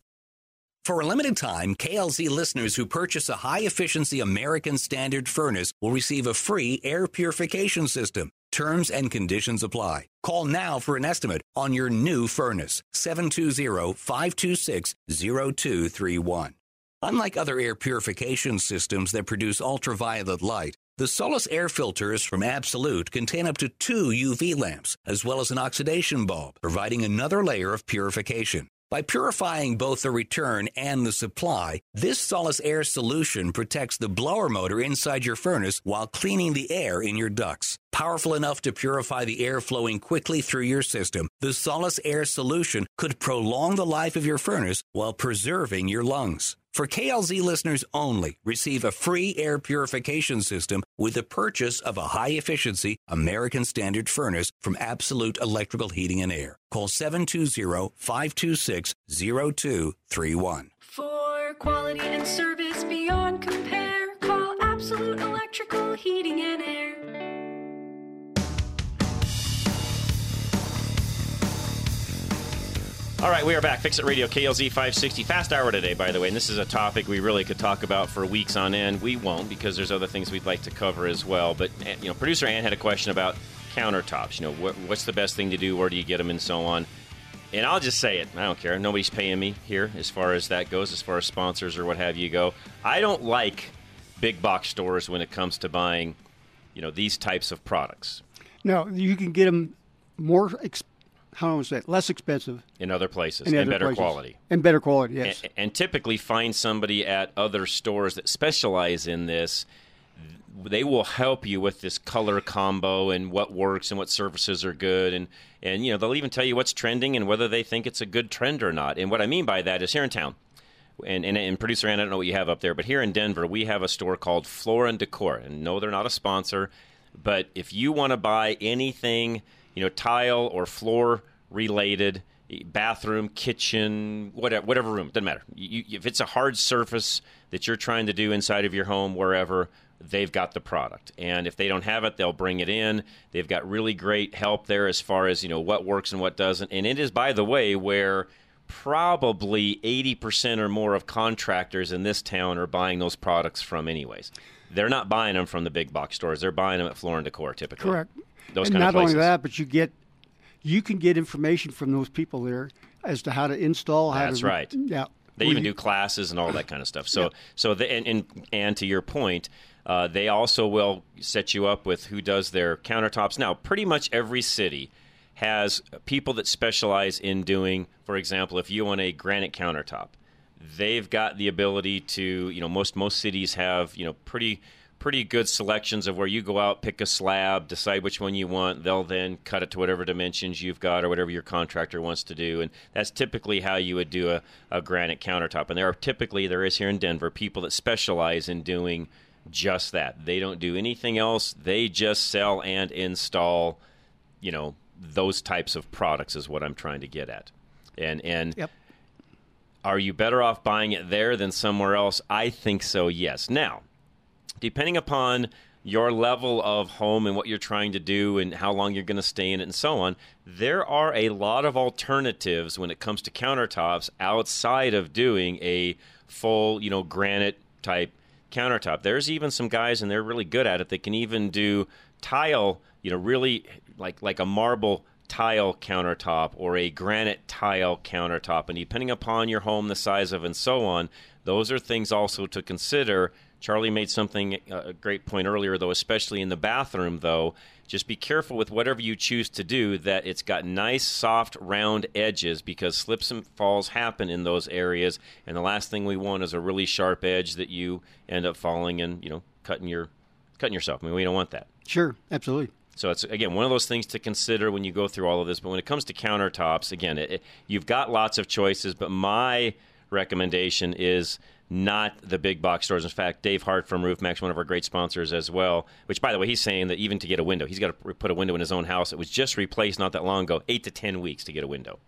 For a limited time, KLZ listeners who purchase a high-efficiency American Standard furnace will receive a free air purification system. Terms and conditions apply. Call now for an estimate on your new furnace, 720-526-0231. Unlike other air purification systems that produce ultraviolet light, the Solus air filters from Absolute contain up to 2 UV lamps, as well as an oxidation bulb, providing another layer of purification. By purifying both the return and the supply, this Solus air solution protects the blower motor inside your furnace while cleaning the air in your ducts. Powerful enough to purify the air flowing quickly through your system, the Solus air solution could prolong the life of your furnace while preserving your lungs. For KLZ listeners only, receive a free air purification system with the purchase of a high-efficiency American Standard furnace from Absolute Electrical Heating and Air. Call 720-526-0231. For quality and service beyond compare, call Absolute Electrical Heating and Air. All right, we are back. Fix It Radio, KLZ 560. Fast hour today, by the way, and this is a topic we really could talk about for weeks on end. We won't, because there's other things we'd like to cover as well. But, you know, producer Ann had a question about countertops. You know, what's the best thing to do? Where do you get them and so on? And I'll just say it. I don't care. Nobody's paying me here as far as that goes, as far as sponsors or what have you go. I don't like big box stores when it comes to buying, you know, these types of products. No, you can get them more expensive. How was that? Less expensive. In other places. And better quality. And better quality, yes. And typically find somebody at other stores that specialize in this. they will help you with this color combo and what works and what services are good. And you know, they'll even tell you what's trending and whether they think it's a good trend or not. And what I mean by that is here in town, and Producer Ann, I don't know what you have up there, but here in Denver, we have a store called Floor & Decor. And no, they're not a sponsor, but if you want to buy anything, you know, tile or floor related, bathroom, kitchen, whatever room, doesn't matter. If it's a hard surface that you're trying to do inside of your home, wherever, they've got the product. And if they don't have it, they'll bring it in. They've got really great help there as far as, you know, what works and what doesn't. And it is, by the way, where probably 80% or more of contractors in this town are buying those products from anyways. They're not buying them from the big box stores. They're buying them at Floor & Decor typically. Correct. Those kind of places. Not only that, but you can get information from those people there as to how to install. That's right. Yeah. They even do classes and all that kind of stuff. So, yeah. And to your point, they also will set you up with who does their countertops. Now, pretty much every city has people that specialize in doing, for example, if you want a granite countertop, they've got the ability to, you know, most cities have, you know, pretty good selections of where you go out, pick a slab, decide which one you want. They'll then cut it to whatever dimensions you've got or whatever your contractor wants to do. And that's typically how you would do a granite countertop. And there is here in Denver, people that specialize in doing just that. They don't do anything else. They just sell and install, you know, those types of products is what I'm trying to get at. And yep. Are you better off buying it there than somewhere else? I think so, yes. Now, depending upon your level of home and what you're trying to do and how long you're going to stay in it and so on, there are a lot of alternatives when it comes to countertops outside of doing a full, you know, granite type countertop. There's even some guys, and they're really good at it, that can even do tile, you know, really like a marble tile countertop or a granite tile countertop. And depending upon your home, the size of and so on, those are things also to consider. Charlie made a great point earlier, though, especially in the bathroom, though. Just be careful with whatever you choose to do that it's got nice, soft, round edges because slips and falls happen in those areas. And the last thing we want is a really sharp edge that you end up falling and, you know, cutting yourself. I mean, we don't want that. Sure, absolutely. So it's, again, one of those things to consider when you go through all of this. But when it comes to countertops, again, you've got lots of choices, but my recommendation is not the big box stores. In fact, Dave Hart from Roofmax, one of our great sponsors as well, which, by the way, he's saying that even to get a window, he's got to put a window in his own house. It was just replaced not that long ago, 8 to 10 weeks to get a window.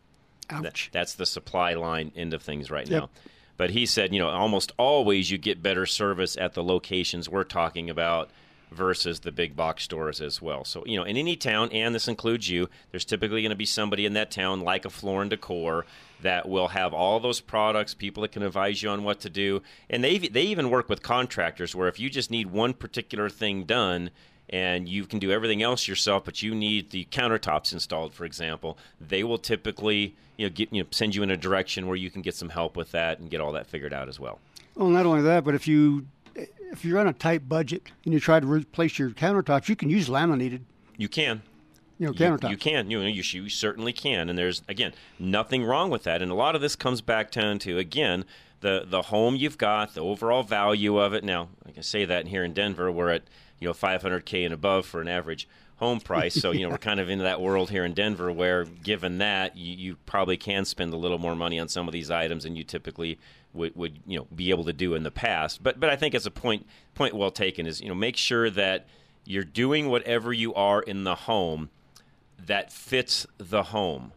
Ouch. That's the supply line end of things right now. But he said, you know, almost always you get better service at the locations we're talking about versus the big box stores as well. So, you know, in any town, and this includes you, there's typically going to be somebody in that town like a Floor & Decor that will have all those products, people that can advise you on what to do. And they even work with contractors where if you just need one particular thing done and you can do everything else yourself, but you need the countertops installed, for example, they will typically, you know, send you in a direction where you can get some help with that and get all that figured out as well. Well, not only that, but if you're on a tight budget and you try to replace your countertops, you can use laminated. You can. You know, countertops. You can. You certainly can. And there's, again, nothing wrong with that. And a lot of this comes back down to, again, the home you've got, the overall value of it. Now, I can say that here in Denver, we're at, you know, $500K and above for an average home price. So, you know, we're kind of into that world here in Denver where, given that, you probably can spend a little more money on some of these items than you typically would you know, be able to do in the past. But I think it's a point well taken is, you know, make sure that you're doing whatever you are in the home that fits the home.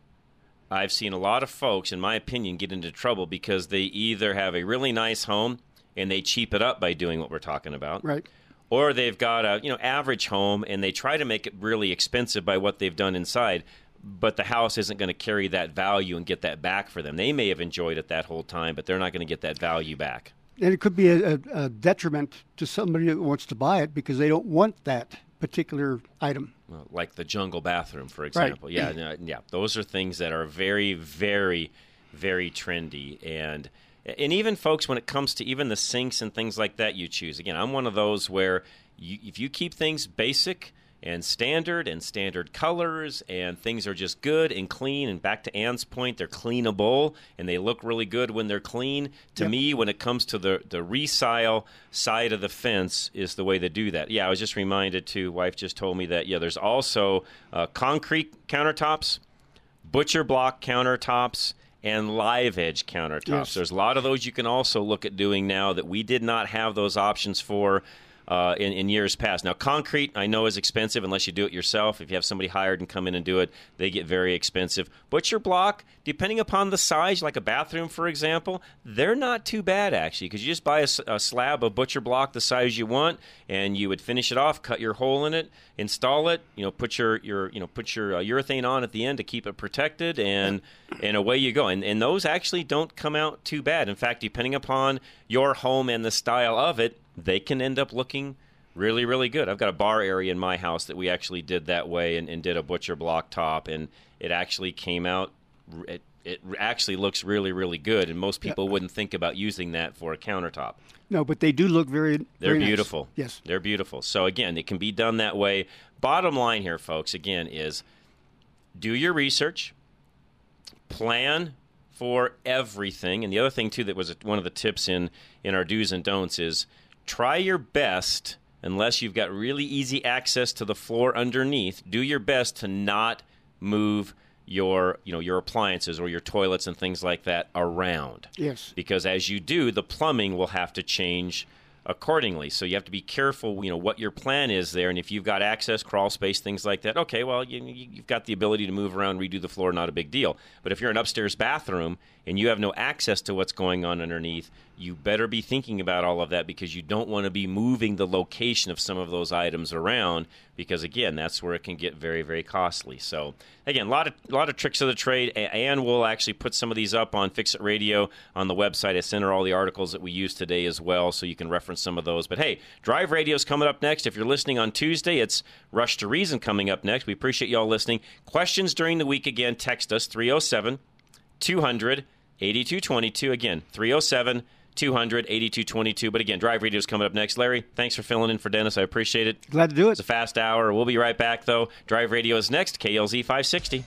I've seen a lot of folks, in my opinion, get into trouble because they either have a really nice home and they cheap it up by doing what we're talking about. Right. Or they've got a, you know, average home and they try to make it really expensive by what they've done inside, but the house isn't going to carry that value and get that back for them. They may have enjoyed it that whole time, but they're not going to get that value back. And it could be a detriment to somebody that wants to buy it because they don't want that particular item. Well, like the jungle bathroom, for example. Right. Yeah. Those are things that are very, very, very trendy. And even, folks, when it comes to even the sinks and things like that you choose, again, I'm one of those where if you keep things basic and standard colors, and things are just good and clean. And back to Ann's point, they're cleanable, and they look really good when they're clean. To me, when it comes to the resile side of the fence is the way to do that. Yeah, I was just reminded, too, wife just told me that, there's also concrete countertops, butcher block countertops, and live edge countertops. Yes. There's a lot of those you can also look at doing now that we did not have those options for in years past. Now, concrete, I know, is expensive unless you do it yourself. If you have somebody hired and come in and do it, they get very expensive. Butcher block, depending upon the size, like a bathroom, for example, they're not too bad, actually, because you just buy a slab of butcher block the size you want, and you would finish it off, cut your hole in it, install it, put your urethane on at the end to keep it protected, and away you go. And those actually don't come out too bad. In fact, depending upon your home and the style of it, they can end up looking really, really good. I've got a bar area in my house that we actually did that way and did a butcher block top, and it actually came out – it actually looks really, really good, and most people wouldn't think about using that for a countertop. No, but they do look very, very nice. They're beautiful. Yes. They're beautiful. So, again, it can be done that way. Bottom line here, folks, again, is do your research, plan for everything. And the other thing, too, that was one of the tips in our do's and don'ts is – try your best, unless you've got really easy access to the floor underneath, do your best to not move your appliances or your toilets and things like that around. Yes. Because as you do, the plumbing will have to change accordingly. So you have to be careful, what your plan is there. And if you've got access, crawl space, things like that, okay, well, you've got the ability to move around, redo the floor, not a big deal. But if you're an upstairs bathroom and you have no access to what's going on underneath, you better be thinking about all of that, because you don't want to be moving the location of some of those items around, because, again, that's where it can get very, very costly. So, again, a lot of tricks of the trade. Ann will actually put some of these up on Fix It Radio on the website. I sent her all the articles that we used today as well, so you can reference some of those. But, hey, Drive Radio is coming up next. If you're listening on Tuesday, it's Rush to Reason coming up next. We appreciate you all listening. Questions during the week, again, text us, 307-200-8222. Again, 307-200-8222. But again, Drive Radio is coming up next. Larry, thanks for filling in for Dennis. I appreciate it. Glad to do it. It's a fast hour. We'll be right back, though. Drive Radio is next. KLZ 560.